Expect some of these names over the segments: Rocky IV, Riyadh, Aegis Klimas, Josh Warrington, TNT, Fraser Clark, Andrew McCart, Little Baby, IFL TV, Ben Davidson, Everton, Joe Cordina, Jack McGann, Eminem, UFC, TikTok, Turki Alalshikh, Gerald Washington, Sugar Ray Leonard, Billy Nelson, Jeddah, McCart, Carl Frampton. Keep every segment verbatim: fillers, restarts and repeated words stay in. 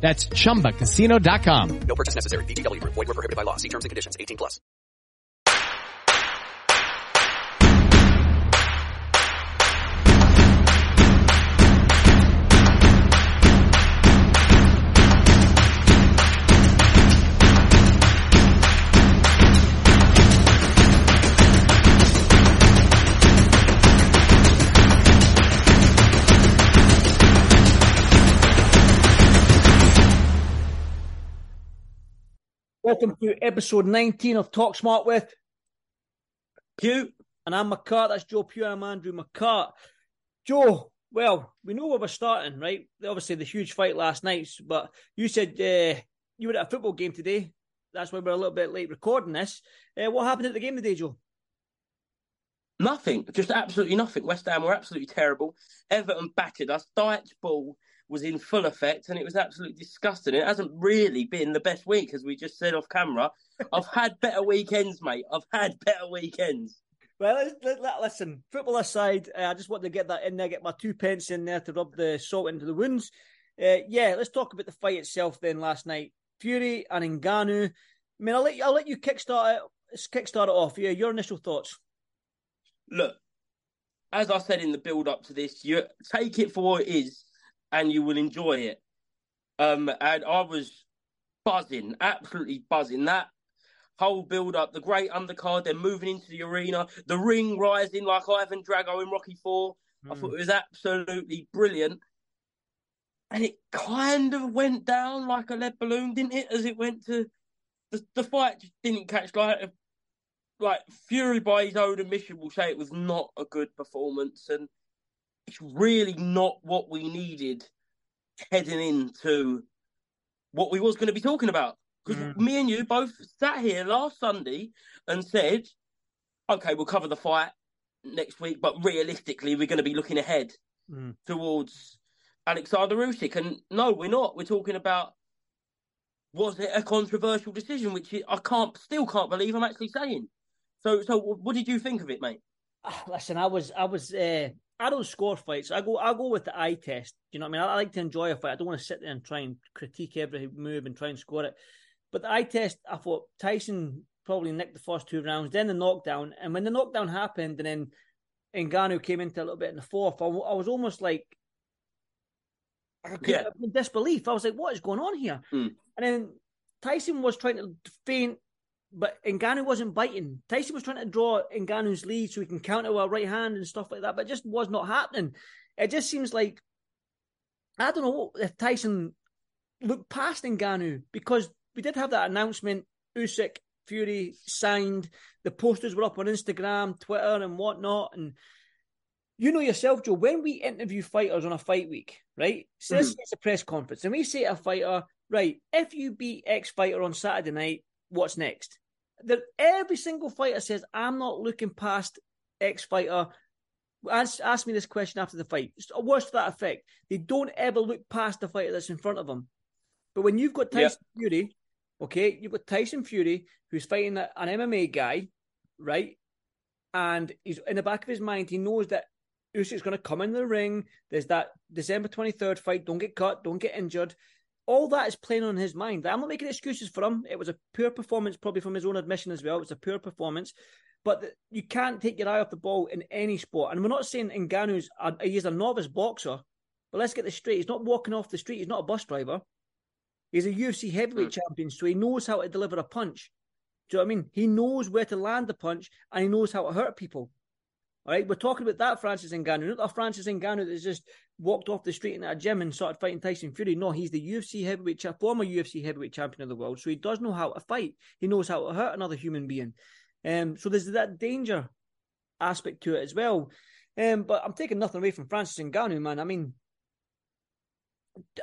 That's Chumba Casino dot com. No purchase necessary. V G W Group. Void where prohibited by law. See terms and conditions. eighteen plus. Welcome to episode nineteen of Talk Smart with Pugh, and I'm McCart. That's Joe Pugh, and I'm Andrew McCart. Joe, well, we know where we're starting, right? Obviously, the huge fight last night, but you said uh, you were at a football game today. That's why we're a little bit late recording this. Uh, what happened at the game today, Joe? Nothing, just absolutely nothing. West Ham were absolutely terrible. Everton battered us. Dyke's ball was in full effect, and it was absolutely disgusting. It hasn't really been the best week, as we just said off camera. I've had better weekends, mate. I've had better weekends. Well, listen, football aside, uh, I just wanted to get that in there, get my two pence in there to rub the salt into the wounds. Uh, yeah, let's talk about the fight itself then last night. Fury and Ngannou. I mean, I'll let you, I'll let you kickstart it, kickstart it off. Yeah, your initial thoughts. Look, as I said in the build-up to this, you take it for what it is, and you will enjoy it. Um, and I was buzzing, absolutely buzzing. That whole build-up, the great undercard, then moving into the arena, the ring rising like Ivan Drago in Rocky four. Mm. I thought it was absolutely brilliant. And it kind of went down like a lead balloon, didn't it? As it went to... The, the fight just didn't catch light. Like, Fury, by his own admission, will say it was not a good performance, and it's really not what we needed heading into what we was going to be talking about. Because mm. me and you both sat here last Sunday and said, okay, we'll cover the fight next week, but realistically, we're going to be looking ahead mm. towards Alexander Usyk. And no, we're not. We're talking about, was it a controversial decision, which I can't, still can't believe I'm actually saying. So, so what did you think of it, mate? Oh, listen, I was, I was... Uh... I don't score fights. I go I go with the eye test. You know what I mean? I like to enjoy a fight. I don't want to sit there and try and critique every move and try and score it. But the eye test, I thought Tyson probably nicked the first two rounds, then the knockdown. And when the knockdown happened and then Ngannou came into a little bit in the fourth, I, I was almost like, I was yeah. in disbelief. I was like, what is going on here? Mm. And then Tyson was trying to feint, but Ngannou wasn't biting. Tyson was trying to draw Ngannou's lead so he can counter with a right hand and stuff like that, but it just was not happening. It just seems like, I don't know if Tyson looked past Ngannou, because we did have that announcement, Usyk, Fury signed, the posters were up on Instagram, Twitter and whatnot, and you know yourself, Joe, when we interview fighters on a fight week, right? So mm-hmm. this is a press conference, and we say to a fighter, right, if you beat X fighter on Saturday night, what's next? There, every single fighter says, I'm not looking past X fighter. Ask, ask me this question after the fight. Words to that effect. They don't ever look past the fighter that's in front of them. But when you've got Tyson yeah. Fury, Okay, you've got Tyson Fury, who's fighting an M M A guy, right? And he's in the back of his mind, he knows that Usyk's going to come in the ring. There's that December twenty-third fight. Don't get cut. Don't get injured. All that is playing on his mind. I'm not making excuses for him. It was a poor performance, probably from his own admission as well. It was a poor performance. But the, you can't take your eye off the ball in any sport. And we're not saying Ngannou's a, he's a novice boxer, but let's get this straight. He's not walking off the street. He's not a bus driver. He's a U F C heavyweight mm. champion, so he knows how to deliver a punch. Do you know what I mean? He knows where to land the punch, and he knows how to hurt people. All right, we're talking about that Francis Ngannou, not the Francis Ngannou that's just walked off the street in a gym and started fighting Tyson Fury. No, he's the U F C heavyweight, cha- former U F C heavyweight champion of the world, so he does know how to fight. He knows how to hurt another human being. Um, so there's that danger aspect to it as well. Um, but I'm taking nothing away from Francis Ngannou, man. I mean,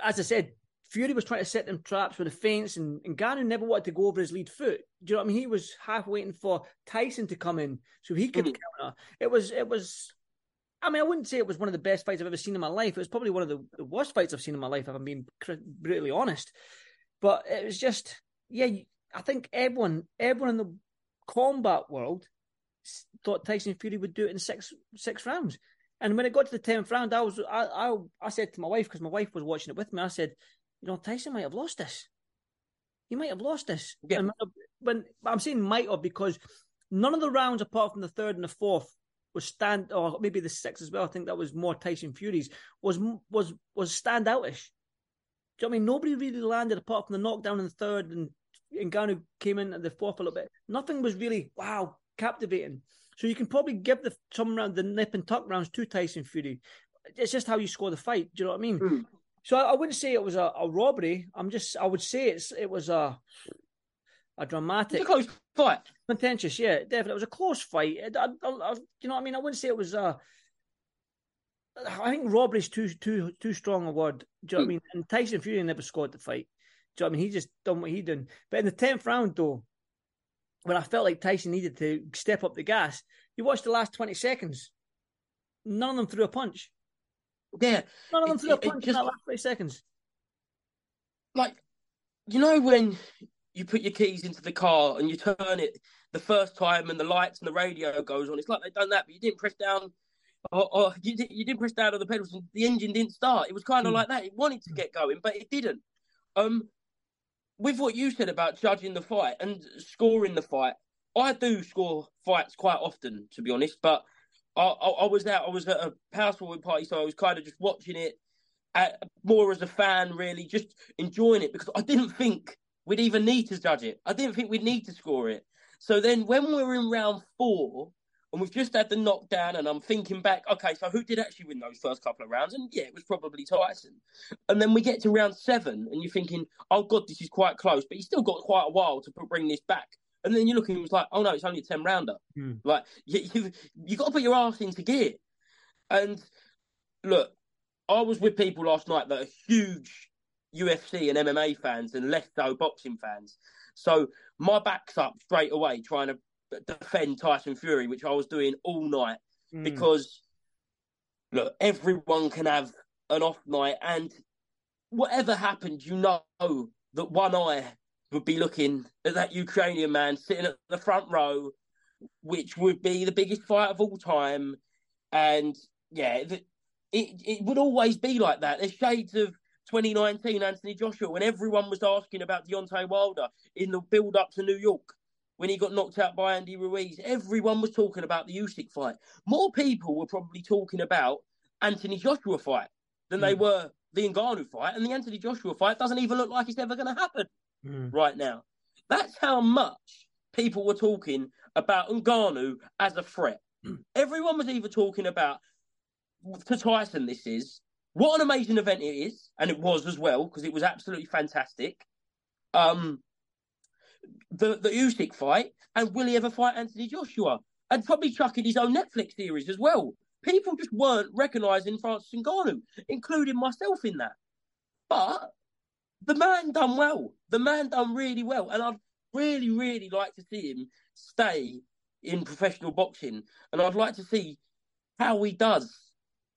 as I said, Fury was trying to set them traps with the feints, and Ngannou never wanted to go over his lead foot. Do you know what I mean? He was half waiting for Tyson to come in so he could mm-hmm. counter. It was, it was. I mean, I wouldn't say it was one of the best fights I've ever seen in my life. It was probably one of the, the worst fights I've seen in my life, if I'm being brutally honest. But it was just, yeah. I think everyone, everyone in the combat world thought Tyson Fury would do it in six six rounds. And when it got to the tenth round, I was, I, I, I said to my wife, because my wife was watching it with me, I said, you know, Tyson might have lost this. He might have lost this. Yeah. And when I'm saying might have, because none of the rounds apart from the third and the fourth was stand, or maybe the sixth as well. I think that was more Tyson Fury's was was was standoutish. Do you know what I mean? Nobody really landed apart from the knockdown in the third, and Ngannou came in at the fourth a little bit. Nothing was really wow captivating. So you can probably give the some round the nip and tuck rounds to Tyson Fury. It's just how you score the fight. Do you know what I mean? Mm. So I wouldn't say it was a, a robbery. I'm just, I would say it's it was a a dramatic, it's a close fight, contentious. Yeah, definitely, it was a close fight. I, I, I, you know what I mean? I wouldn't say it was a. I think robbery is too too too strong a word. Do you know what I mean? And Tyson Fury never scored the fight. Do you know what I mean? He just done what he done. But in the tenth round, though, when I felt like Tyson needed to step up the gas, you watched the last twenty seconds. None of them threw a punch. Yeah, none of them threw a punch in that last three seconds. Like, you know when you put your keys into the car and you turn it the first time and the lights and the radio goes on. It's like they've done that, but you didn't press down, or, or you, did, you didn't press down on the pedals and the engine didn't start. It was kind of mm. like that. It wanted to get going, but it didn't. Um, with what you said about judging the fight and scoring the fight, I do score fights quite often, to be honest, but. I, I, I was out. I was at a housewarming party, so I was kind of just watching it, at, more as a fan, really, just enjoying it because I didn't think we'd even need to judge it. I didn't think we'd need to score it. So then, when we were in round four and we've just had the knockdown, and I'm thinking back, okay, so who did actually win those first couple of rounds? And yeah, it was probably Tyson. And then we get to round seven, and you're thinking, oh god, this is quite close, but he's still got quite a while to bring this back. And then you look and it was like, oh no, it's only a ten rounder. Hmm. Like you, you, you got to put your arse into gear. And look, I was with people last night that are huge U F C and M M A fans and less so boxing fans. So my back's up straight away trying to defend Tyson Fury, which I was doing all night hmm. because look, everyone can have an off night, and whatever happened, you know that one eye would be looking at that Ukrainian man sitting at the front row, which would be the biggest fight of all time. And, yeah, it it would always be like that. There's shades of twenty nineteen Anthony Joshua when everyone was asking about Deontay Wilder in the build-up to New York when he got knocked out by Andy Ruiz. Everyone was talking about the Usyk fight. More people were probably talking about Anthony Joshua fight than mm. they were the Ngannou fight. And the Anthony Joshua fight doesn't even look like it's ever going to happen. Mm. Right now, that's how much people were talking about Ngannou as a threat. Mm. Everyone was either talking about to Tyson, this is what an amazing event it is, and it was as well because it was absolutely fantastic. Um, the the Usyk fight, and will he ever fight Anthony Joshua? And probably Chuck in his own Netflix series as well. People just weren't recognising Francis Ngannou, including myself in that, but. The man done well. The man done really well. And I'd really, really like to see him stay in professional boxing. And I'd like to see how he does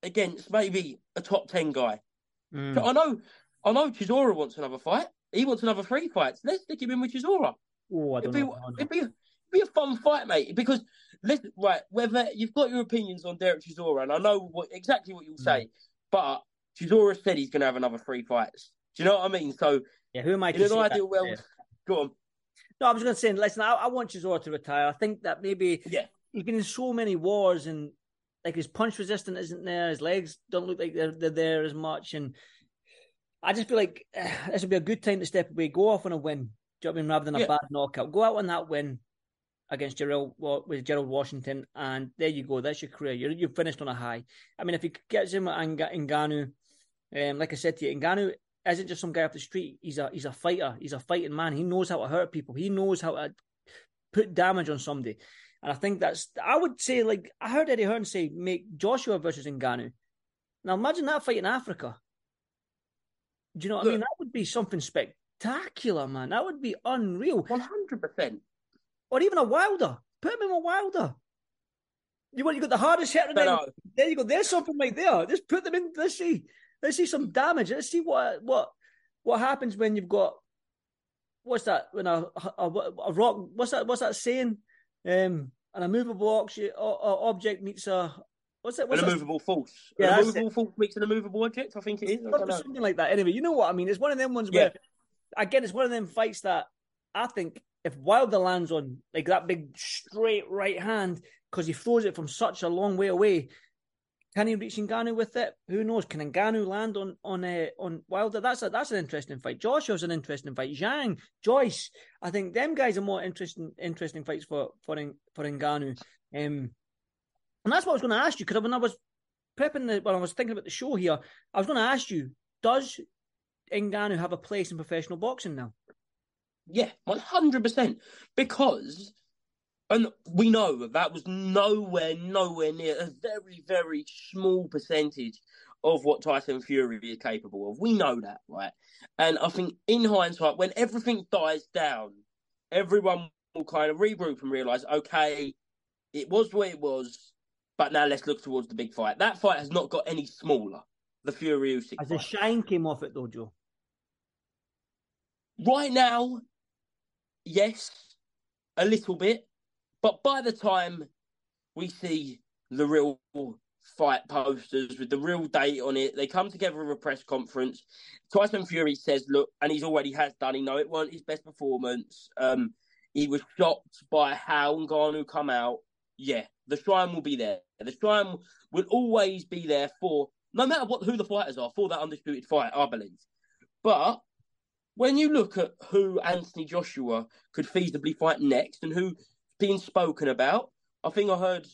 against maybe a top ten guy. Mm. So I know I know Chisora wants another fight. He wants another three fights. Let's stick him in with Chisora. Oh, I don't it'd, know, be, it'd be it'd be a fun fight, mate. Because let's, right, whether you've got your opinions on Derek Chisora, and I know what, exactly what you'll say, mm. but Chisora said he's going to have another three fights. Do you know what I mean? So yeah, who am I? In an ideal world, yeah. Go on. No, I was going to say, listen, I, I want Chisora to retire. I think that maybe yeah. he's been in so many wars, and like his punch resistance isn't there. His legs don't look like they're, they're there as much, and I just feel like uh, this would be a good time to step away, go off on a win. Do you know what I mean? Rather than a yeah. bad knockout, go out on that win against Gerald with Gerald Washington, and there you go. That's your career. You're you're finished on a high. I mean, if he gets him at Ngannou, um, like I said to you, Ngannou isn't just some guy off the street. He's a he's a fighter. He's a fighting man. He knows how to hurt people. He knows how to put damage on somebody. And I think that's, I would say, like, I heard Eddie Hearn say, make Joshua versus Ngannou. Now, imagine that fight in Africa. Do you know what Look, I mean? That would be something spectacular, man. That would be unreal. one hundred percent. Or even a Wilder. Put him in a Wilder. You want, you got the hardest hitter. There you go. There's something right there. Just put them in. Let's see. Let's see some damage. Let's see what what what happens when you've got, what's that? When a a, a rock, what's that? What's that saying? Um, an immovable object, object meets a what's it? What's an immovable force. Yeah, an immovable force meets an immovable object. I think it is something like that. Anyway, you know what I mean. It's one of them ones yeah. where, again, it's one of them fights that I think if Wilder lands on like that big straight right hand because he throws it from such a long way away, can he reach Ngannou with it? Who knows? Can Ngannou land on on uh, on Wilder? That's a, that's an interesting fight. Joshua's an interesting fight. Zhang, Joyce, I think them guys are more interesting interesting fights for for for Ngannou. Um, and that's what I was going to ask you, because when I was prepping the, when I was thinking about the show here, I was going to ask you: does Ngannou have a place in professional boxing now? Yeah, one hundred percent. Because. And we know that was nowhere, nowhere near a very, very small percentage of what Tyson Fury is capable of. We know that, right? And I think in hindsight, when everything dies down, everyone will kind of regroup and realise, okay, it was what it was, but now let's look towards the big fight. That fight has not got any smaller, the Fury Usyk fight. As the shine came off it, though, Joe. Right now, yes, a little bit. But by the time we see the real fight posters with the real date on it, they come together at a press conference. Tyson Fury says, look, and he's already has done, he know it weren't his best performance. Um, he was shocked by how Ngannou come out. Yeah, the shrine will be there. The shrine will always be there for, no matter what who the fighters are, for that undisputed fight, I believe. But when you look at who Anthony Joshua could feasibly fight next and who being spoken about, I think I heard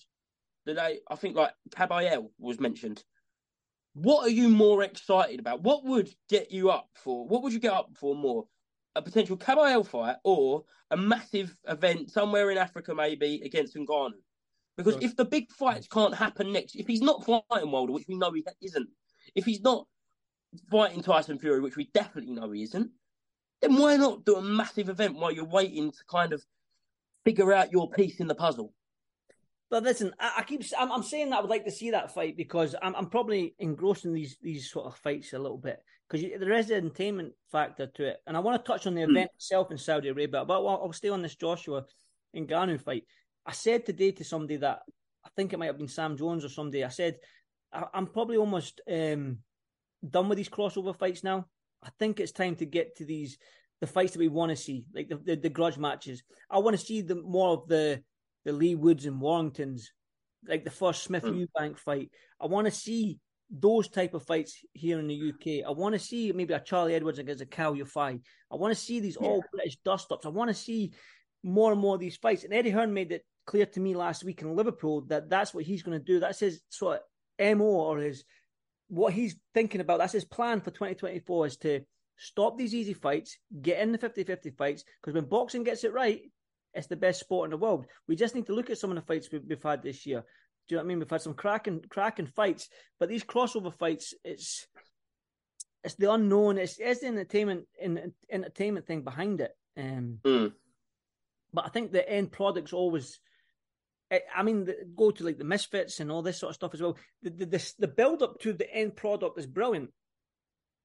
today, I think like Caballel was mentioned. What are you more excited about? What would get you up for? What would you get up for more? A potential Caballel fight or a massive event somewhere in Africa maybe against Ngannou? Because if the big fights can't happen next, if he's not fighting Wilder, which we know he isn't, if he's not fighting Tyson Fury, which we definitely know he isn't, then why not do a massive event while you're waiting to kind of figure out your piece in the puzzle? But listen, I, I keep, I'm, I'm saying that I would like to see that fight because I'm, I'm probably engrossed in these, these sort of fights a little bit because there is the entertainment factor to it. And I want to touch on the mm. event itself in Saudi Arabia, but I'll, I'll stay on this Joshua Ngannou fight. I said today to somebody that, I think it might have been Sam Jones or somebody, I said, I, I'm probably almost um, done with these crossover fights now. I think it's time to get to these the fights that we want to see, like the, the, the grudge matches. I want to see the more of the, the Lee Woods and Warringtons, like the first Smith mm. Eubank fight. I want to see those type of fights here in the U K. I want to see maybe a Charlie Edwards against a Cal Yafai. I want to see these yeah. all British dust-ups. I want to see more and more of these fights. And Eddie Hearn made it clear to me last week in Liverpool that that's what he's going to do. That's his sort of M O, or his what he's thinking about. That's his plan for twenty twenty-four, is to stop these easy fights, get in the fifty-fifty fights, because when boxing gets it right, it's the best sport in the world. We just need to look at some of the fights we've, we've had this year. Do you know what I mean? We've had some cracking cracking fights, but these crossover fights, it's it's the unknown. It's, it's the entertainment in, entertainment thing behind it. Um, mm. But I think the end product's always, I mean, the, go to like the Misfits and all this sort of stuff as well. The, the, the, the build-up to the end product is brilliant.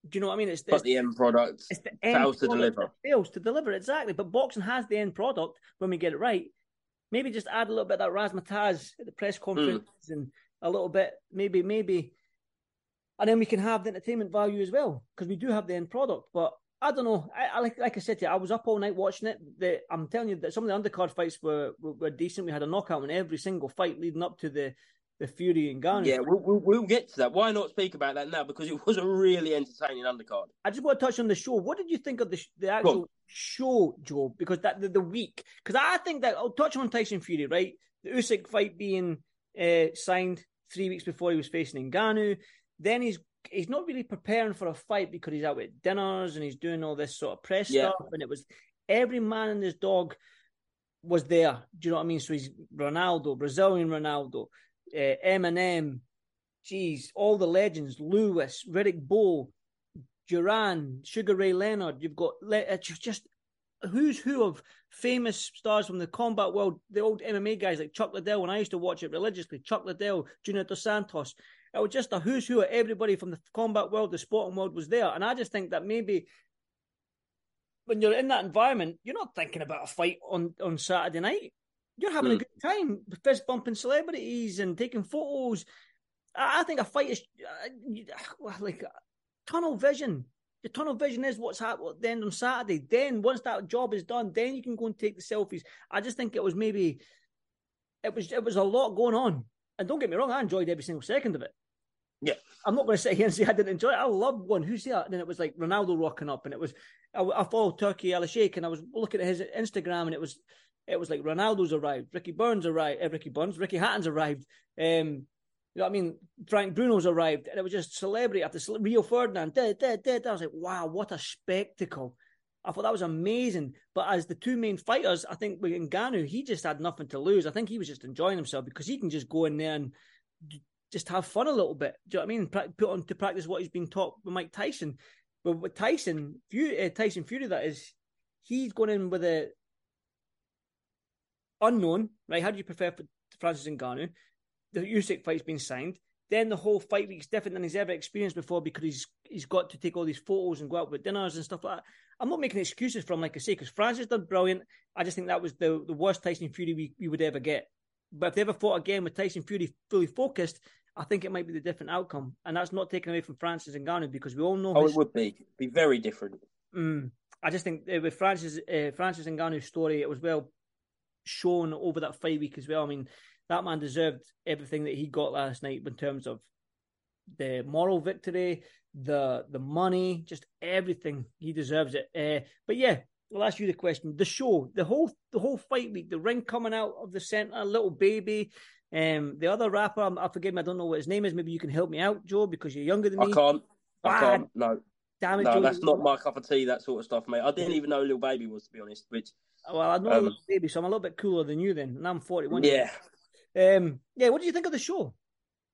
Do you know what I mean? It's, but it's the end product it's the end fails product to deliver. Fails to deliver, exactly. But boxing has the end product when we get it right. Maybe just add a little bit of that razzmatazz at the press conference mm. and a little bit, maybe, maybe. And then we can have the entertainment value as well, because we do have the end product. But I don't know. I, I like, like I said to you, I was up all night watching it. The, I'm telling you that some of the undercard fights were, were, were decent. We had a knockout in every single fight leading up to the The Fury and Ngannou. Yeah, we'll, we'll, we'll get to that. Why not speak about that now? Because it was a really entertaining undercard. I just want to touch on the show. What did you think of the the actual show, Joe? Because that the, the week. Because I think that I'll touch on Tyson Fury, right? The Usyk fight being uh, signed three weeks before he was facing Ngannou. Then he's he's not really preparing for a fight because he's out at dinners and he's doing all this sort of press yeah. stuff. And it was every man and his dog was there. Do you know what I mean? So he's Ronaldo, Brazilian Ronaldo. Uh, Eminem, geez, all the legends, Lewis, Riddick Bowe, Duran, Sugar Ray Leonard. You've got uh, just who's who of famous stars from the combat world, the old M M A guys like Chuck Liddell, and I used to watch it religiously, Chuck Liddell, Junior Dos Santos. It was just a who's who of everybody from the combat world, the sporting world was there. And I just think that maybe when you're in that environment, you're not thinking about a fight on, on Saturday night. You're having mm. a good time, fist bumping celebrities and taking photos. I, I think a fight is uh, like tunnel vision. The tunnel vision is what's happening then on Saturday. Then once that job is done, then you can go and take the selfies. I just think it was maybe it was it was a lot going on. And don't get me wrong, I enjoyed every single second of it. Yeah, I'm not going to sit here and say I didn't enjoy it. I loved one. Who's that? And then it was like Ronaldo rocking up, and it was I, I followed Turki Alalshikh, and I was looking at his Instagram, and it was. It was like Ronaldo's arrived, Ricky Burns arrived, uh, Ricky Burns, Ricky Hatton's arrived, um, you know what I mean, Frank Bruno's arrived, and it was just celebrity after celebrity, Rio Ferdinand, da, da, da, da. I was like, wow, what a spectacle. I thought that was amazing. But as the two main fighters, I think with Ngannou, he just had nothing to lose. I think he was just enjoying himself because he can just go in there and just have fun a little bit. Do you know what I mean? Pra- put on to practice what he's been taught with Mike Tyson. But with Tyson, Fury, uh, Tyson Fury, that is, he's going in with a... unknown, right? How do you prefer for Francis Ngannou? The Usyk fight's been signed. Then the whole fight week's different than he's ever experienced before because he's he's got to take all these photos and go out with dinners and stuff like that. I'm not making excuses for him, like I say, because Francis done brilliant. I just think that was the, the worst Tyson Fury we, we would ever get. But if they ever fought again with Tyson Fury fully focused, I think it might be the different outcome. And that's not taken away from Francis Ngannou because we all know... Oh, his... it would be. It'd be very different. Mm. I just think with Francis, uh, Francis Ngannou's story, it was well... shown over that fight week as well. I mean, that man deserved everything that he got last night in terms of the moral victory, the the money, just everything. He deserves it. Uh, but yeah, I'll ask you the question. The show, the whole the whole fight week, the ring coming out of the centre, Little Baby, um, the other rapper, I forgive me, I don't know what his name is. Maybe you can help me out, Joe, because you're younger than me. I can't. Bad. I can't. No. Damn it, no, Joe, that's not my cup of tea, that sort of stuff, mate. I didn't even know Little Baby was, to be honest, which... Well, I know um, Little Baby, so I'm a little bit cooler than you then, and I'm forty-one. Yeah. Um, yeah, what did you think of the show?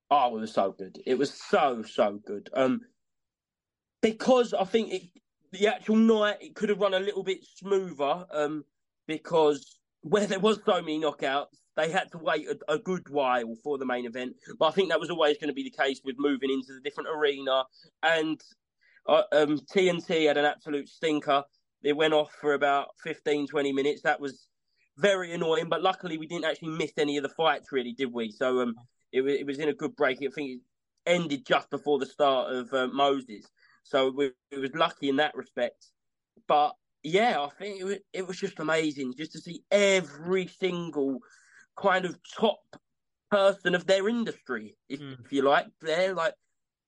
Oh, it was so good. It was so, so good. Um, because I think it, the actual night, it could have run a little bit smoother um, because where there was so many knockouts, they had to wait a, a good while for the main event. But I think that was always going to be the case with moving into the different arena, and... Uh, um, T N T had an absolute stinker. It went off for about fifteen, twenty minutes. That was very annoying, but luckily we didn't actually miss any of the fights, really, did we? So um, it, it was in a good break. I think it ended just before the start of uh, Moses. So we, we was lucky in that respect. But, yeah, I think it was, it was just amazing just to see every single kind of top person of their industry, if, mm. if you like. They're like,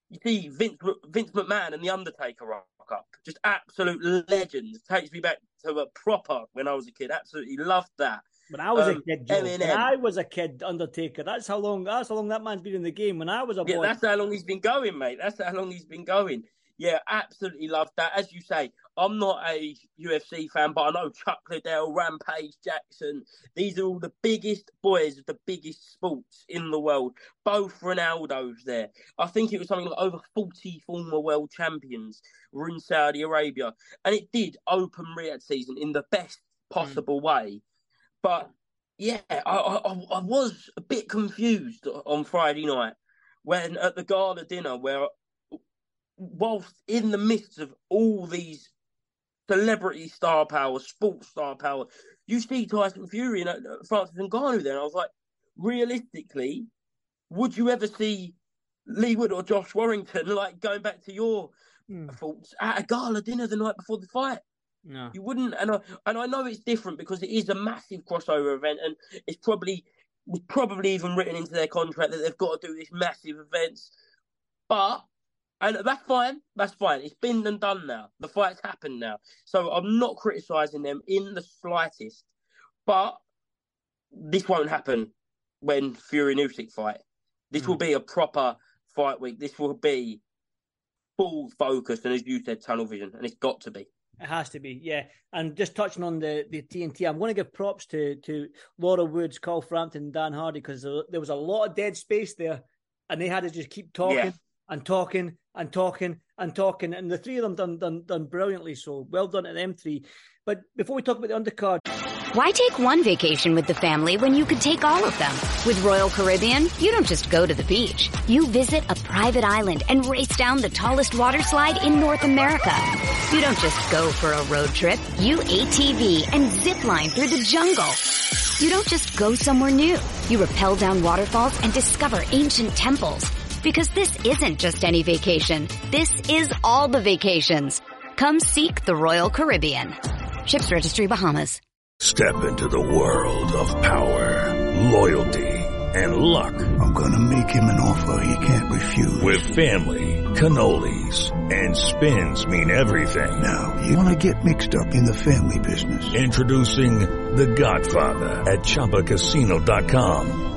you see Vince Vince McMahon and The Undertaker rock up. Just absolute legends. Takes me back to a proper when I was a kid. Absolutely loved that. When I was um, a kid, Joe, when I was a kid, Undertaker. That's how long that's how long that man's been in the game. When I was a yeah, boy. That's how long he's been going, mate. That's how long he's been going. Yeah, absolutely loved that. As you say, I'm not a U F C fan, but I know Chuck Liddell, Rampage Jackson. These are all the biggest boys of the biggest sports in the world. Both Ronaldo's there. I think it was something like over forty former world champions were in Saudi Arabia. And it did open Riyadh season in the best possible way. But, yeah, I, I, I was a bit confused on Friday night when at the gala dinner where... whilst in the midst of all these celebrity star power, sports star power, you see Tyson Fury and Francis Ngannou then. I was like, realistically, would you ever see Leewood or Josh Warrington, like going back to your mm. thoughts, at a gala dinner the night before the fight? No. You wouldn't. And I, and I know it's different because it is a massive crossover event, and it's probably was probably even written into their contract that they've got to do this massive events. But and that's fine. That's fine. It's been and done now. The fight's happened now. So I'm not criticising them in the slightest. But this won't happen when Fury and Usyk fight. This mm. will be a proper fight week. This will be full focus and, as you said, tunnel vision. And it's got to be. It has to be, yeah. And just touching on the, the T N T, I'm going to give props to to Laura Woods, Carl Frampton, and Dan Hardy, because there was a lot of dead space there, and they had to just keep talking yeah. and talking and talking and talking, and the three of them done done done brilliantly. So well done to them three. But before we talk about the undercard, why take one vacation with the family when you could take all of them? With Royal Caribbean, you don't just go to the beach. You visit a private island and race down the tallest water slide in North America. You don't just go for a road trip. You A T V and zip line through the jungle. You don't just go somewhere new. You rappel down waterfalls and discover ancient temples. Because this isn't just any vacation. This is all the vacations. Come seek the Royal Caribbean. Ships Registry, Bahamas. Step into the world of power, loyalty, and luck. I'm gonna make him an offer he can't refuse. With family, cannolis, and spins mean everything. Now, you wanna get mixed up in the family business. Introducing The Godfather at Chumba Casino dot com.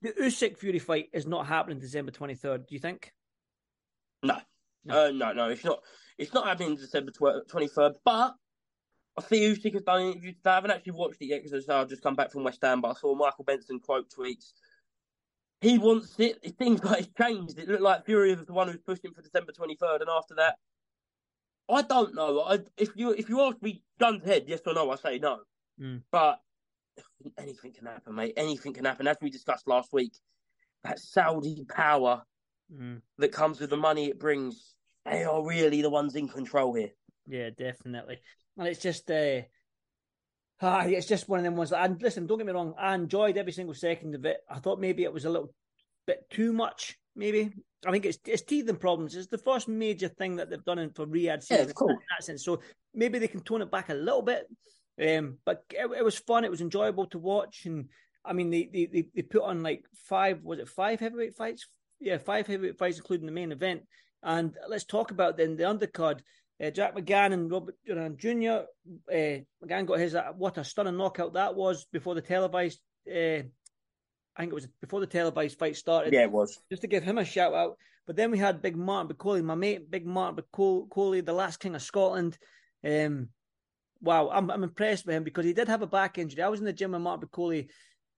The Usyk Fury fight is not happening December twenty-third, do you think? No. No, uh, no, no. It's not It's not happening December twenty-third, but... I see Usyk has done interviews. I haven't actually watched it yet because I've just come back from West Ham, but I saw Michael Benson quote tweets. He wants it. It seems like it's changed. It looked like Fury was the one who's pushed him for December twenty-third, and after that, I don't know. I, if you if you ask me guns ahead, yes or no, I say no. Mm. But anything can happen, mate. Anything can happen. As we discussed last week, that Saudi power mm. that comes with the money it brings, they are really the ones in control here. Yeah, definitely. And it's just, uh, ah, it's just one of them ones. That, and listen, don't get me wrong, I enjoyed every single second of it. I thought maybe it was a little bit too much. Maybe I think it's it's teething problems. It's the first major thing that they've done in for Riyadh season, yeah, cool. in that sense. So maybe they can tone it back a little bit. Um, but it, it was fun. It was enjoyable to watch. And I mean, they they they, they put on like five. Was it five heavyweight fights? Yeah, five heavyweight fights, including the main event. And let's talk about then the undercard. Uh, Jack McGann and Robert Duran Junior Uh, McGann got his, uh, what a stunning knockout that was before the televised, uh, I think it was before the televised fight started. Yeah, it was. Just to give him a shout out. But then we had Big Martin Bakole, my mate, Big Martin Bakole, the last king of Scotland. Um, wow, I'm I'm impressed with him because he did have a back injury. I was in the gym with Martin Bakole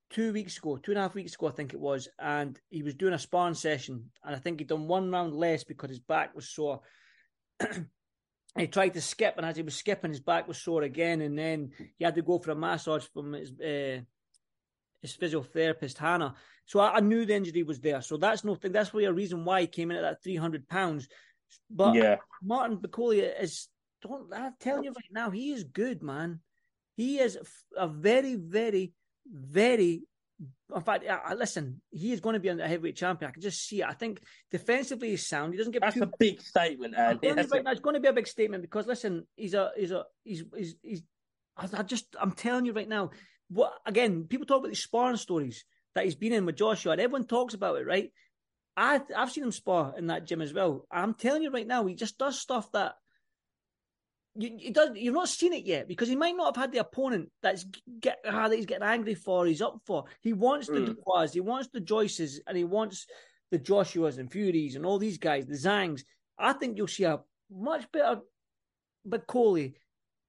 two weeks ago, two and a half weeks ago, I think it was, and he was doing a sparring session, and I think he'd done one round less because his back was sore. He tried to skip, and as he was skipping, his back was sore again, and then he had to go for a massage from his uh, his physiotherapist, Hannah. So I, I knew the injury was there. So that's no thing. That's really a reason why he came in at that three hundred pounds. But yeah. Martin Bakole is, don't, I'm telling you right now, he is good, man. He is a very, very, very, in fact, I, I, listen, he is going to be a heavyweight champion. I can just see it. I think defensively he's sound. He doesn't give. That's too... a big statement, Andy. It's going, a... going to be a big statement because listen, he's a, he's a, he's, he's, he's I just, I'm telling you right now. What again? People talk about these sparring stories. that he's been in with Joshua, and everyone talks about it, right? I, I've seen him spar in that gym as well. I'm telling you right now, he just does stuff that you, you does, you've not seen it yet, because he might not have had the opponent that's get, ah, that he's getting angry for, he's up for. He wants mm. the Dubois, he wants the Joyces, and he wants the Joshuas and Furies and all these guys, the Zangs. I think you'll see a much better Bakole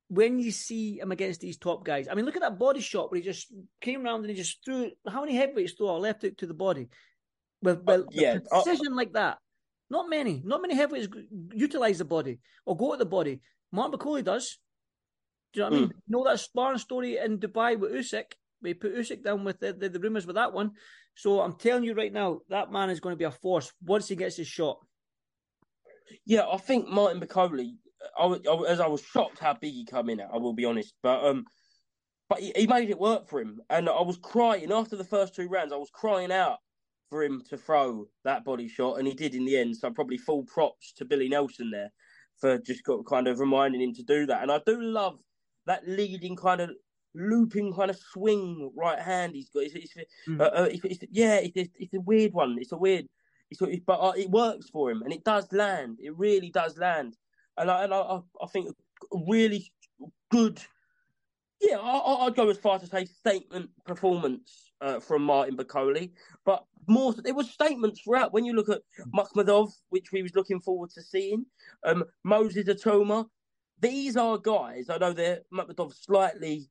when you see him against these top guys. I mean, look at that body shot where he just came around and he just threw, how many heavyweights threw or left it to the body? With, with uh, yeah. a precision uh, like that. Not many. Not many heavyweights utilise the body or go at the body. Martin Bakole does. Do you know what mm. I mean? You know that sparring story in Dubai with Usyk? We put Usyk down with the, the, the rumours with that one. So I'm telling you right now, that man is going to be a force once he gets his shot. Yeah, I think Martin Bakole... I, I, as I was shocked how big he came in at, I will be honest, but um, but he, he made it work for him, and I was crying after the first two rounds. I was crying out for him to throw that body shot, and he did in the end. So probably full props to Billy Nelson there for just got, kind of reminding him to do that. And I do love that leading kind of looping kind of swing right hand he's got. It's, it's, mm. uh, uh, it's, it's yeah, it's, it's a weird one. It's a weird, it's, it's but uh, it works for him, and it does land. It really does land. And I, and I, I think a really good, yeah, I, I'd go as far to say statement performance uh, from Martin Bakole. But more, there was statements throughout. When you look at Makhmudov, which we was looking forward to seeing, um, Moses Itauma, these are guys, I know they're Makhmudov slightly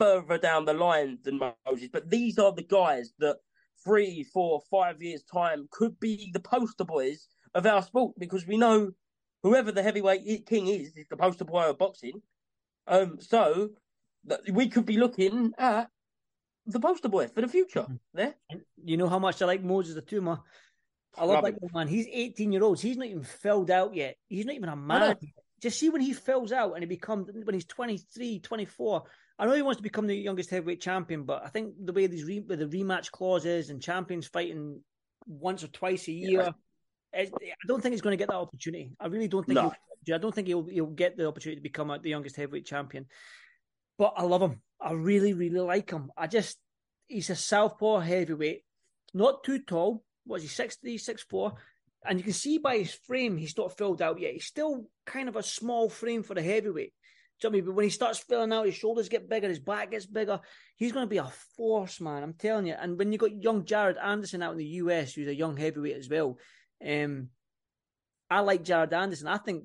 further down the line than Moses, but these are the guys that three, four, five years' time could be the poster boys of our sport, because we know whoever the heavyweight king is, is the poster boy of boxing. Um, so th- we could be looking at the poster boy for the future. There, you know how much I like Moses Itauma. I love that like, man. He's eighteen year olds. He's not even filled out yet. He's not even a man. Just see when he fills out and he becomes when he's twenty-three, twenty-four. I know he wants to become the youngest heavyweight champion, but I think the way these re- the rematch clauses and champions fighting once or twice a year. Yeah. I don't think he's going to get that opportunity. I really don't think. No. He'll, I don't think he'll he'll get the opportunity to become a, the youngest heavyweight champion. But I love him. I really, really like him. I just he's a southpaw heavyweight, not too tall. What is he? six three, six four, and you can see by his frame he's not filled out yet. He's still kind of a small frame for a heavyweight. Do you know what I mean? But when he starts filling out, his shoulders get bigger, his back gets bigger. He's going to be a force, man. I'm telling you. And when you got young Jared Anderson out in the U S, who's a young heavyweight as well. Um, I like Jared Anderson. I think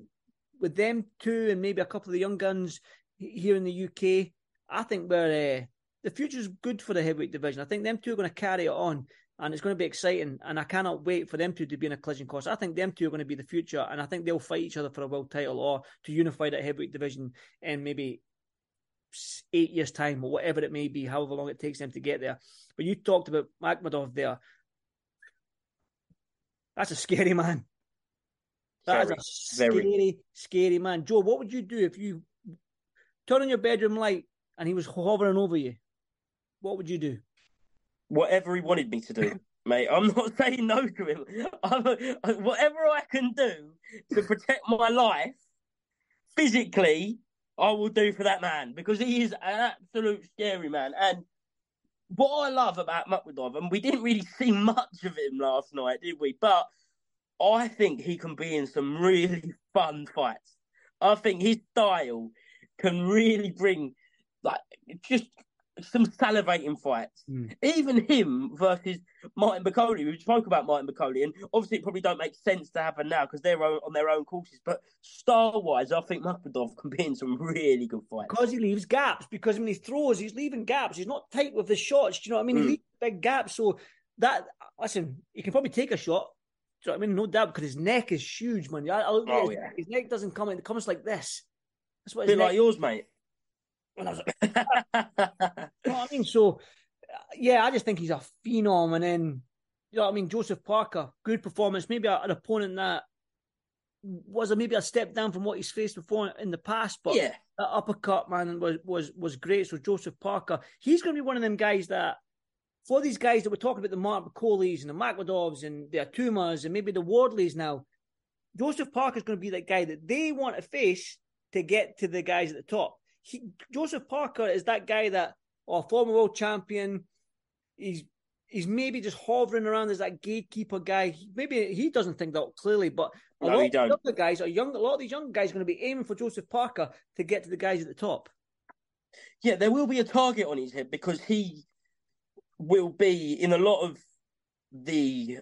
with them two and maybe a couple of the young guns here in the U K, I think we're uh, the future's good for the heavyweight division. I think them two are going to carry it on, and it's going to be exciting. And I cannot wait for them two to be in a collision course. I think them two are going to be the future, and I think they'll fight each other for a world title or to unify that heavyweight division in maybe eight years' time or whatever it may be, however long it takes them to get there. But you talked about Makhmudov there. That's a scary man. That very, is a scary, very. scary man. Joe, what would you do if you turn on your bedroom light and he was hovering over you? What would you do? Whatever he wanted me to do, mate. I'm not saying no to him. I'm, whatever I can do to protect my life, physically, I will do for that man, because he is an absolute scary man. And what I love about Makhmudov, and we didn't really see much of him last night, did we? But I think he can be in some really fun fights. I think his style can really bring, like, just some salivating fights. Mm. Even him versus Martin Bakole. We spoke about Martin Bakole, and obviously it probably don't make sense to happen now because they're on their own courses. But star-wise, I think Makhmudov can be in some really good fights. Because he leaves gaps. Because when he throws, he's leaving gaps. He's not tight with the shots. Do you know what I mean? Mm. He leaves big gaps. So that, listen, he can probably take a shot. Do you know what I mean? No doubt, because his neck is huge, man. I, I look oh, his, yeah. his neck doesn't come in. It comes like this. That's what his a bit neck- like yours, mate. When I was like, you know what I mean? So, yeah, I just think he's a phenom. And then, you know what I mean? Joseph Parker, good performance. Maybe an opponent that was maybe a step down from what he's faced before in the past, but yeah. that uppercut, man, was, was, was great. So, Joseph Parker, he's going to be one of them guys that, for these guys that we're talking about, the Martin Bakoles and the Makhmudovs and the Itaumas and maybe the Wardleys now, Joseph Parker's going to be that guy that they want to face to get to the guys at the top. He, Joseph Parker is that guy that, or oh, former world champion, he's he's maybe just hovering around as that gatekeeper guy. Maybe he doesn't think that clearly, but a no, lot of don't. the other guys are young. A lot of these young guys are going to be aiming for Joseph Parker to get to the guys at the top. Yeah, there will be a target on his head because he will be in a lot of the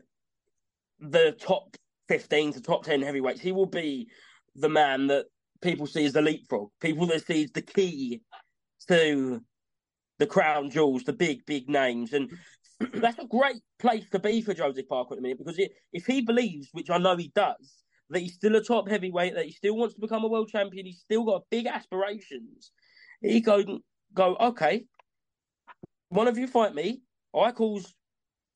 the top fifteen to top ten heavyweights. He will be the man that people see as the leapfrog, people that see as the key to the crown jewels, the big, big names. And that's a great place to be for Joseph Parker at the minute, because it, if he believes, which I know he does, that he's still a top heavyweight, that he still wants to become a world champion, he's still got big aspirations, he go, go okay, one of you fight me, I cause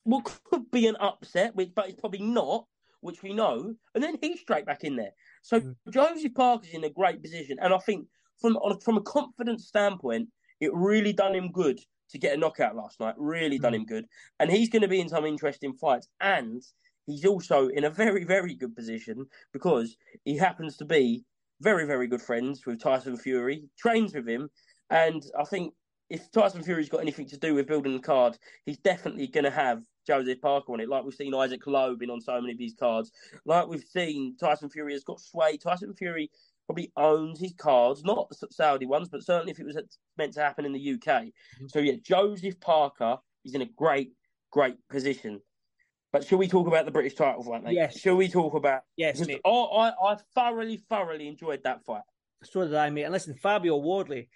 what could be an upset, which, but it's probably not, which we know, and then he's straight back in there. So mm. Joseph Parker's in a great position, and I think from, from a confidence standpoint, it really done him good to get a knockout last night, really done him good. And he's going to be in some interesting fights. And he's also in a very, very good position because he happens to be very, very good friends with Tyson Fury, trains with him. And I think if Tyson Fury's got anything to do with building the card, he's definitely going to have Joseph Parker on it. Like we've seen Isaac Lowe been on so many of these cards. Like we've seen Tyson Fury has got sway. Tyson Fury probably owns his cards, not Saudi ones, but certainly if it was meant to happen in the U K. Mm-hmm. So, yeah, Joseph Parker is in a great, great position. But shall we talk about the British title fight, mate? Yes. Shall we talk about... Yes, mate. I, I, I thoroughly, thoroughly enjoyed that fight. So did I, mate. And listen, Fabio Wardley,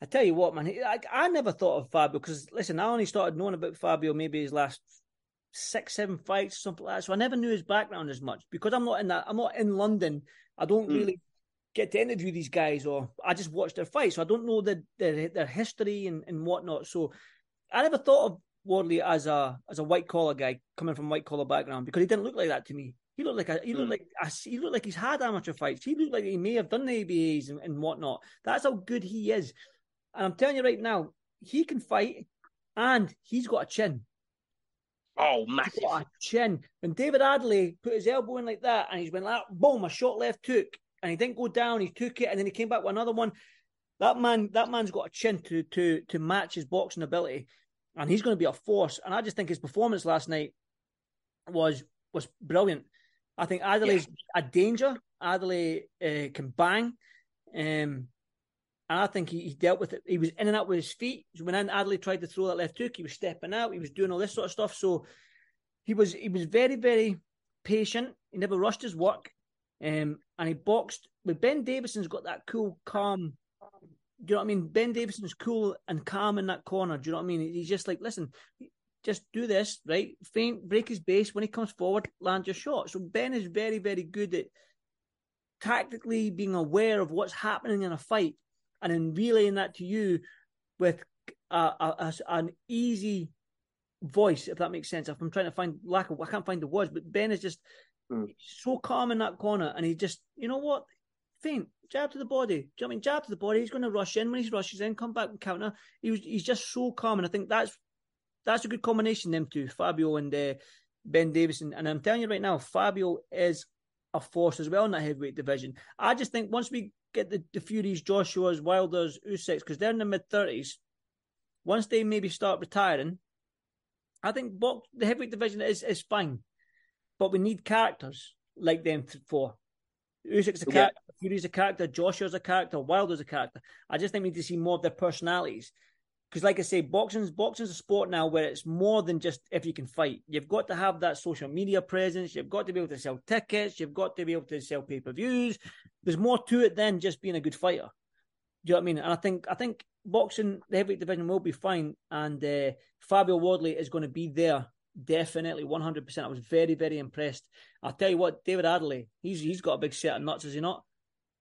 I tell you what, man, I, I never thought of Fabio because, listen, I only started knowing about Fabio maybe his last six, seven fights, something like that. So I never knew his background as much because I'm not in that. I'm not in London. I don't mm. really... get to interview these guys, or I just watch their fight, so I don't know the, their their history and, and whatnot. So I never thought of Wardley as a as a white collar guy coming from white collar background because he didn't look like that to me. He looked like a, he looked mm. like a, he looked like he's had amateur fights. He looked like he may have done the A B As and, and whatnot. That's how good he is. And I'm telling you right now, he can fight, and he's got a chin. Oh, massive a chin! When David Adley put his elbow in like that, and he's went like, boom, a shot left hook. And he didn't go down. He took it, and then he came back with another one. That man, that man's got a chin to to to match his boxing ability, and he's going to be a force. And I just think his performance last night was was brilliant. I think Adderley's yeah. a danger. Adderley uh, can bang, um, and I think he, he dealt with it. He was in and out with his feet. So when Adderley tried to throw that left hook, he was stepping out. He was doing all this sort of stuff. So he was he was very very patient. He never rushed his work. Um, and he boxed with Ben Davison's got that cool, calm, do you know what I mean? Ben Davison's cool and calm in that corner. Do you know what I mean? He's just like, listen, just do this, right? Feint, break his base. When he comes forward, land your shot. So Ben is very, very good at tactically being aware of what's happening in a fight and then relaying that to you with a, a, a, an easy voice, if that makes sense. If I'm trying to find lack of, I can't find the words, but Ben is just... He's so calm in that corner, and he just, you know what, feint, jab to the body. Do you know what I mean? Jab to the body. He's going to rush in. When he rushes in, come back and counter. He was, he's just so calm, and I think that's that's a good combination, them two, Fabio and uh, Ben Davison. And I'm telling you right now, Fabio is a force as well in that heavyweight division. I just think once we get the, the Furies, Joshuas, Wilders, Usyks, because they're in their mid-thirties, once they maybe start retiring, I think box, the heavyweight division is is fine. But we need characters like them four. Usyk's a yeah. character, Fury's a character, Joshua's a character, Wilder's a character. I just think we need to see more of their personalities. Because like I say, boxing's, boxing's a sport now where it's more than just if you can fight. You've got to have that social media presence. You've got to be able to sell tickets. You've got to be able to sell pay-per-views. There's more to it than just being a good fighter. Do you know what I mean? And I think I think boxing, the heavyweight division will be fine. And uh, Fabio Wardley is going to be there. Definitely, one hundred percent. I was very, very impressed. I'll tell you what, David Adley, he's he's got a big set of nuts, is he not?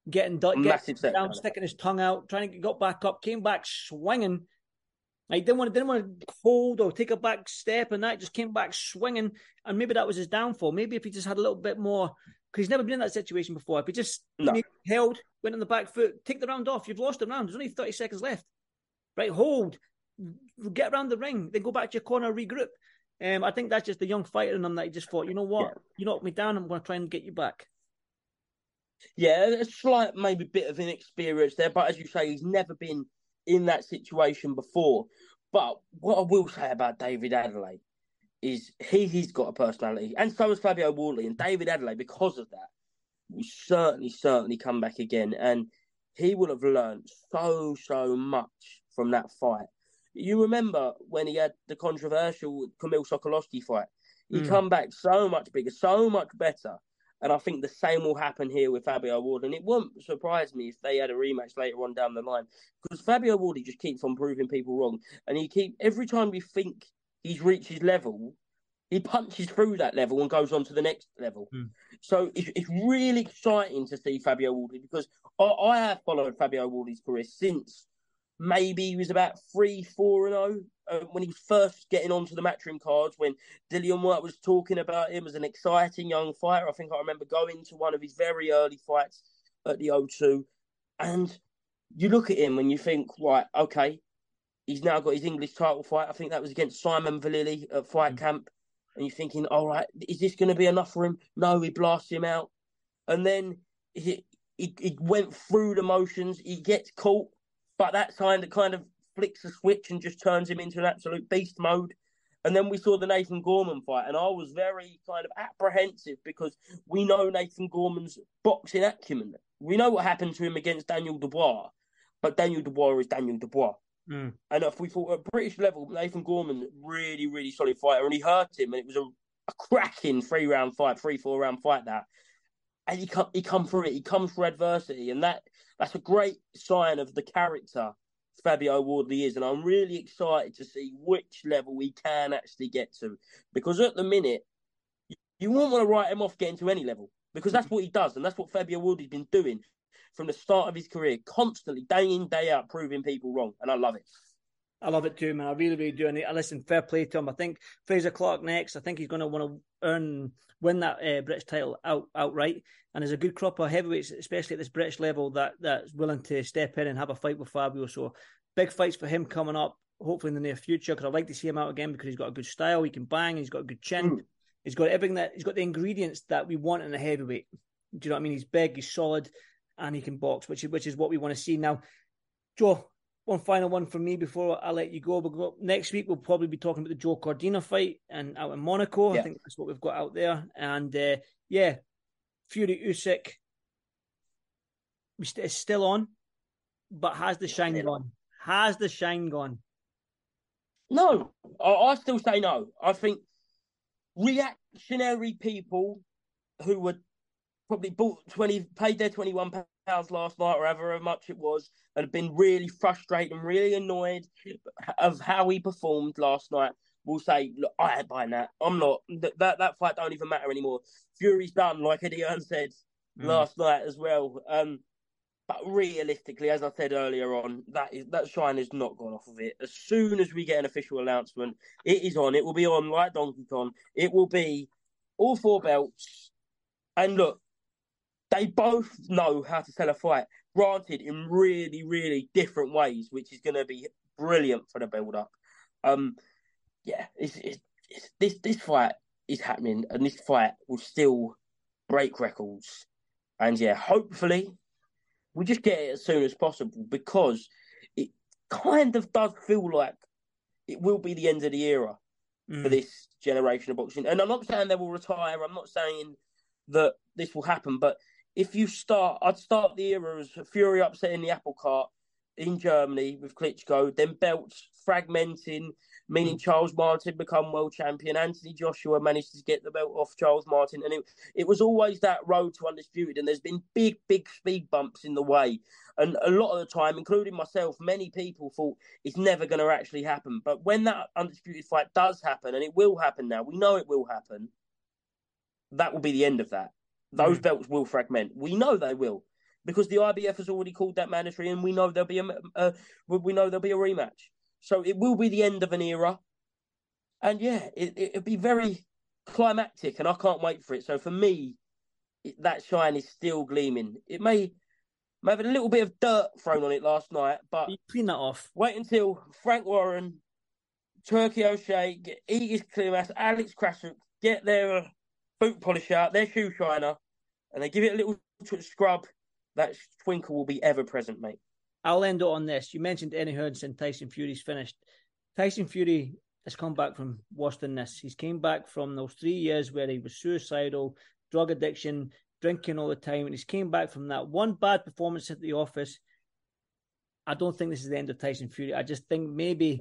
Getting, getting down, down, sticking his tongue out, trying to get back up, came back swinging. Like, didn't want, didn't want to hold or take a back step and that, just came back swinging. And maybe that was his downfall. Maybe if he just had a little bit more, because he's never been in that situation before. If he just no. maybe held, went on the back foot, take the round off, you've lost the round. There's only thirty seconds left. Right, hold, get around the ring, then go back to your corner, regroup. Um, I think that's just the young fighter in him that he just thought, you know what, yeah. you knocked me down, I'm going to try and get you back. Yeah, a slight maybe bit of inexperience there, but as you say, he's never been in that situation before. But what I will say about David Adelaide is he, he's got a personality. And so has Fabio Wardley and David Adley, because of that, will certainly, certainly come back again. And he will have learned so, so much from that fight. You remember when he had the controversial Kamil Sokolovsky fight? He mm. come back so much bigger, so much better. And I think the same will happen here with Fabio Wardley. And it wouldn't surprise me if they had a rematch later on down the line. Because Fabio Wardley just keeps on proving people wrong. And he keep every time we think he's reached his level, he punches through that level and goes on to the next level. Mm. So it's, it's really exciting to see Fabio Wardley, because I, I have followed Fabio Wardley's career since maybe he was about three, four and oh uh, when he was first getting onto the Matchroom cards, when Dillian White was talking about him as an exciting young fighter. I think I remember going to one of his very early fights at the O two, and you look at him and you think, right, okay, he's now got his English title fight. I think that was against Simon Valili at Fight mm-hmm. Camp. And you're thinking, all right, is this going to be enough for him? No, he blasts him out. And then he, he, he went through the motions. He gets caught. But that kind of, kind of flicks the switch and just turns him into an absolute beast mode. And then we saw the Nathan Gorman fight. And I was very kind of apprehensive, because we know Nathan Gorman's boxing acumen. We know what happened to him against Daniel Dubois. But Daniel Dubois is Daniel Dubois. Mm. And if we thought at British level, Nathan Gorman, really, really solid fighter, and he hurt him, and it was a, a cracking three-round fight, three, four-round fight that. And he come, he come through it. He comes through adversity, and that that's a great sign of the character Fabio Wardley is. And I'm really excited to see which level he can actually get to, because at the minute, you, you won't want to write him off getting to any level, because that's what he does, and that's what Fabio Wardley's been doing from the start of his career, constantly, day in, day out, proving people wrong. And I love it. I love it too, man. I really, really do. And listen, fair play to him. I think Fraser Clark next. I think he's going to want to earn, win that uh, British title out, outright. And there's a good crop of heavyweights, especially at this British level, that that's willing to step in and have a fight with Fabio. So big fights for him coming up, hopefully in the near future, because I'd like to see him out again, because he's got a good style. He can bang. He's got a good chin. Mm. He's got everything that, he's got the ingredients that we want in a heavyweight. Do you know what I mean? He's big, he's solid, and he can box, which is which is what we want to see. Now, Joe, one final one from me before I let you go. We'll go next week, we'll probably be talking about the Joe Cordina fight and out in Monaco. Yeah. I think that's what we've got out there. And uh, yeah, Fury Usyk is still on, but has the shine yeah. gone? Has the shine gone? No, I, I still say no. I think reactionary people who were probably bought twenty, paid their twenty-one pounds last night, or however much it was, and have been really frustrated and really annoyed of how he performed last night. Will say, look, I ain't buying that. I'm not. That that, that fight don't even matter anymore. Fury's done, like Eddie Hearn said mm. last night as well. Um, but realistically, as I said earlier on, that is that shine has not gone off of it. As soon as we get an official announcement, it is on. It will be on like Donkey Kong. It will be all four belts. And look, they both know how to sell a fight, granted in really, really different ways, which is going to be brilliant for the build-up. Um, yeah, it's, it's, it's, this this fight is happening, and this fight will still break records. And yeah, hopefully we just get it as soon as possible, because it kind of does feel like it will be the end of the era mm. for this generation of boxing. And I'm not saying they will retire. I'm not saying that this will happen, but if you start, I'd start the era as Fury upsetting the apple cart in Germany with Klitschko, then belts fragmenting, meaning Charles Martin become world champion, Anthony Joshua managed to get the belt off Charles Martin, and it, it was always that road to undisputed, and there's been big, big speed bumps in the way, and a lot of the time, including myself, many people thought it's never going to actually happen, but when that undisputed fight does happen, and it will happen now, we know it will happen, that will be the end of that. Those belts will fragment. We know they will, because the I B F has already called that mandatory, and we know there'll be a uh, we know there'll be a rematch. So it will be the end of an era, and yeah, it, it'll be very climactic, and I can't wait for it. So for me, it, that shine is still gleaming. It may, may have a little bit of dirt thrown on it last night, but you clean that off. Wait until Frank Warren, Turki Alalshikh, Aegis Klimas, Alex Krasuk get their Uh, boot polish out, their shoe shiner, and they give it a little scrub. That twinkle will be ever present, mate. I'll end it on this. You mentioned Eddie Hearn and Tyson Fury's finished. Tyson Fury has come back from worse than this. He's came back from those three years where he was suicidal, drug addiction, drinking all the time, and he's came back from that one bad performance at the office. I don't think this is the end of Tyson Fury. I just think maybe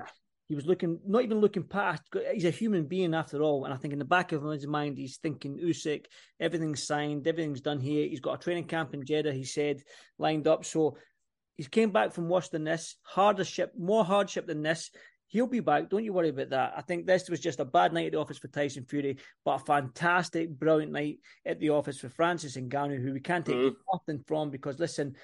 he was looking, not even looking past. He's a human being after all, and I think in the back of his mind, he's thinking Usyk, everything's signed, everything's done here. He's got a training camp in Jeddah, he said, lined up. So he's came back from worse than this, harder ship, more hardship than this. He'll be back. Don't you worry about that. I think this was just a bad night at the office for Tyson Fury, but a fantastic, brilliant night at the office for Francis Ngannou, who we can't take mm. nothing from, because listen,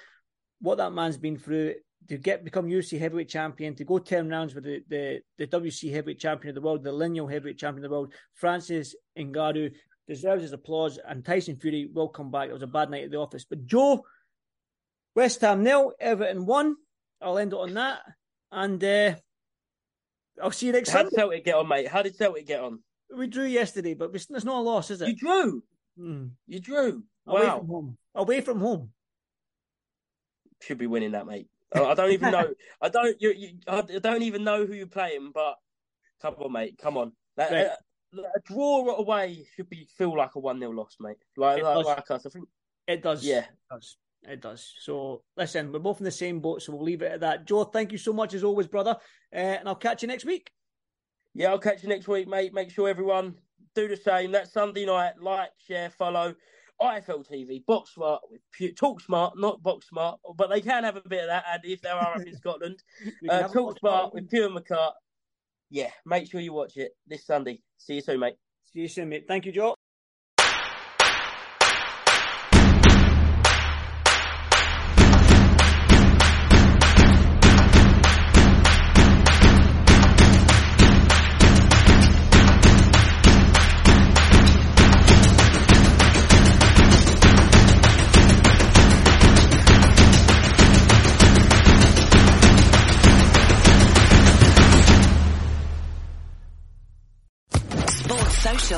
what that man's been through to get become U F C heavyweight champion, to go ten rounds with the, the, the W C heavyweight champion of the world, the lineal heavyweight champion of the world, Francis Ngannou deserves his applause, and Tyson Fury will come back. It was a bad night at the office. But Joe, West Ham nil, Everton one. I'll end it on that. And uh, I'll see you next time. How did Celtic get on, mate? How did Celtic get on? We drew yesterday, but it's not a loss, is it? You drew? Mm. You drew? Wow. Away from home. Away from home. Should be winning that, mate. I don't even know. I don't you, you, I don't even know who you're playing, but come on, mate. Come on. That, right. a, a draw away should be feel like a one nil loss, mate. Like, like, like us. I think it does. Yeah. It does. It does. So, listen, we're both in the same boat, so we'll leave it at that. Joe, thank you so much as always, brother. Uh, and I'll catch you next week. Yeah, I'll catch you next week, mate. Make sure everyone do the same. That's Sunday night. Like, share, follow. I F L T V, Box Smart, with Pugh, Talk Smart, not Box Smart, but they can have a bit of that, and if they are up in Scotland. Uh, Talk Smart with Pugh and McCart. Yeah, make sure you watch it this Sunday. See you soon, mate. See you soon, mate. Thank you, Joe.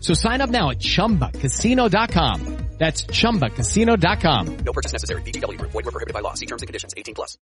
So sign up now at Chumba Casino dot com. That's Chumba Casino dot com. No purchase necessary. V G W Group. Void where prohibited by law. See terms and conditions. eighteen plus.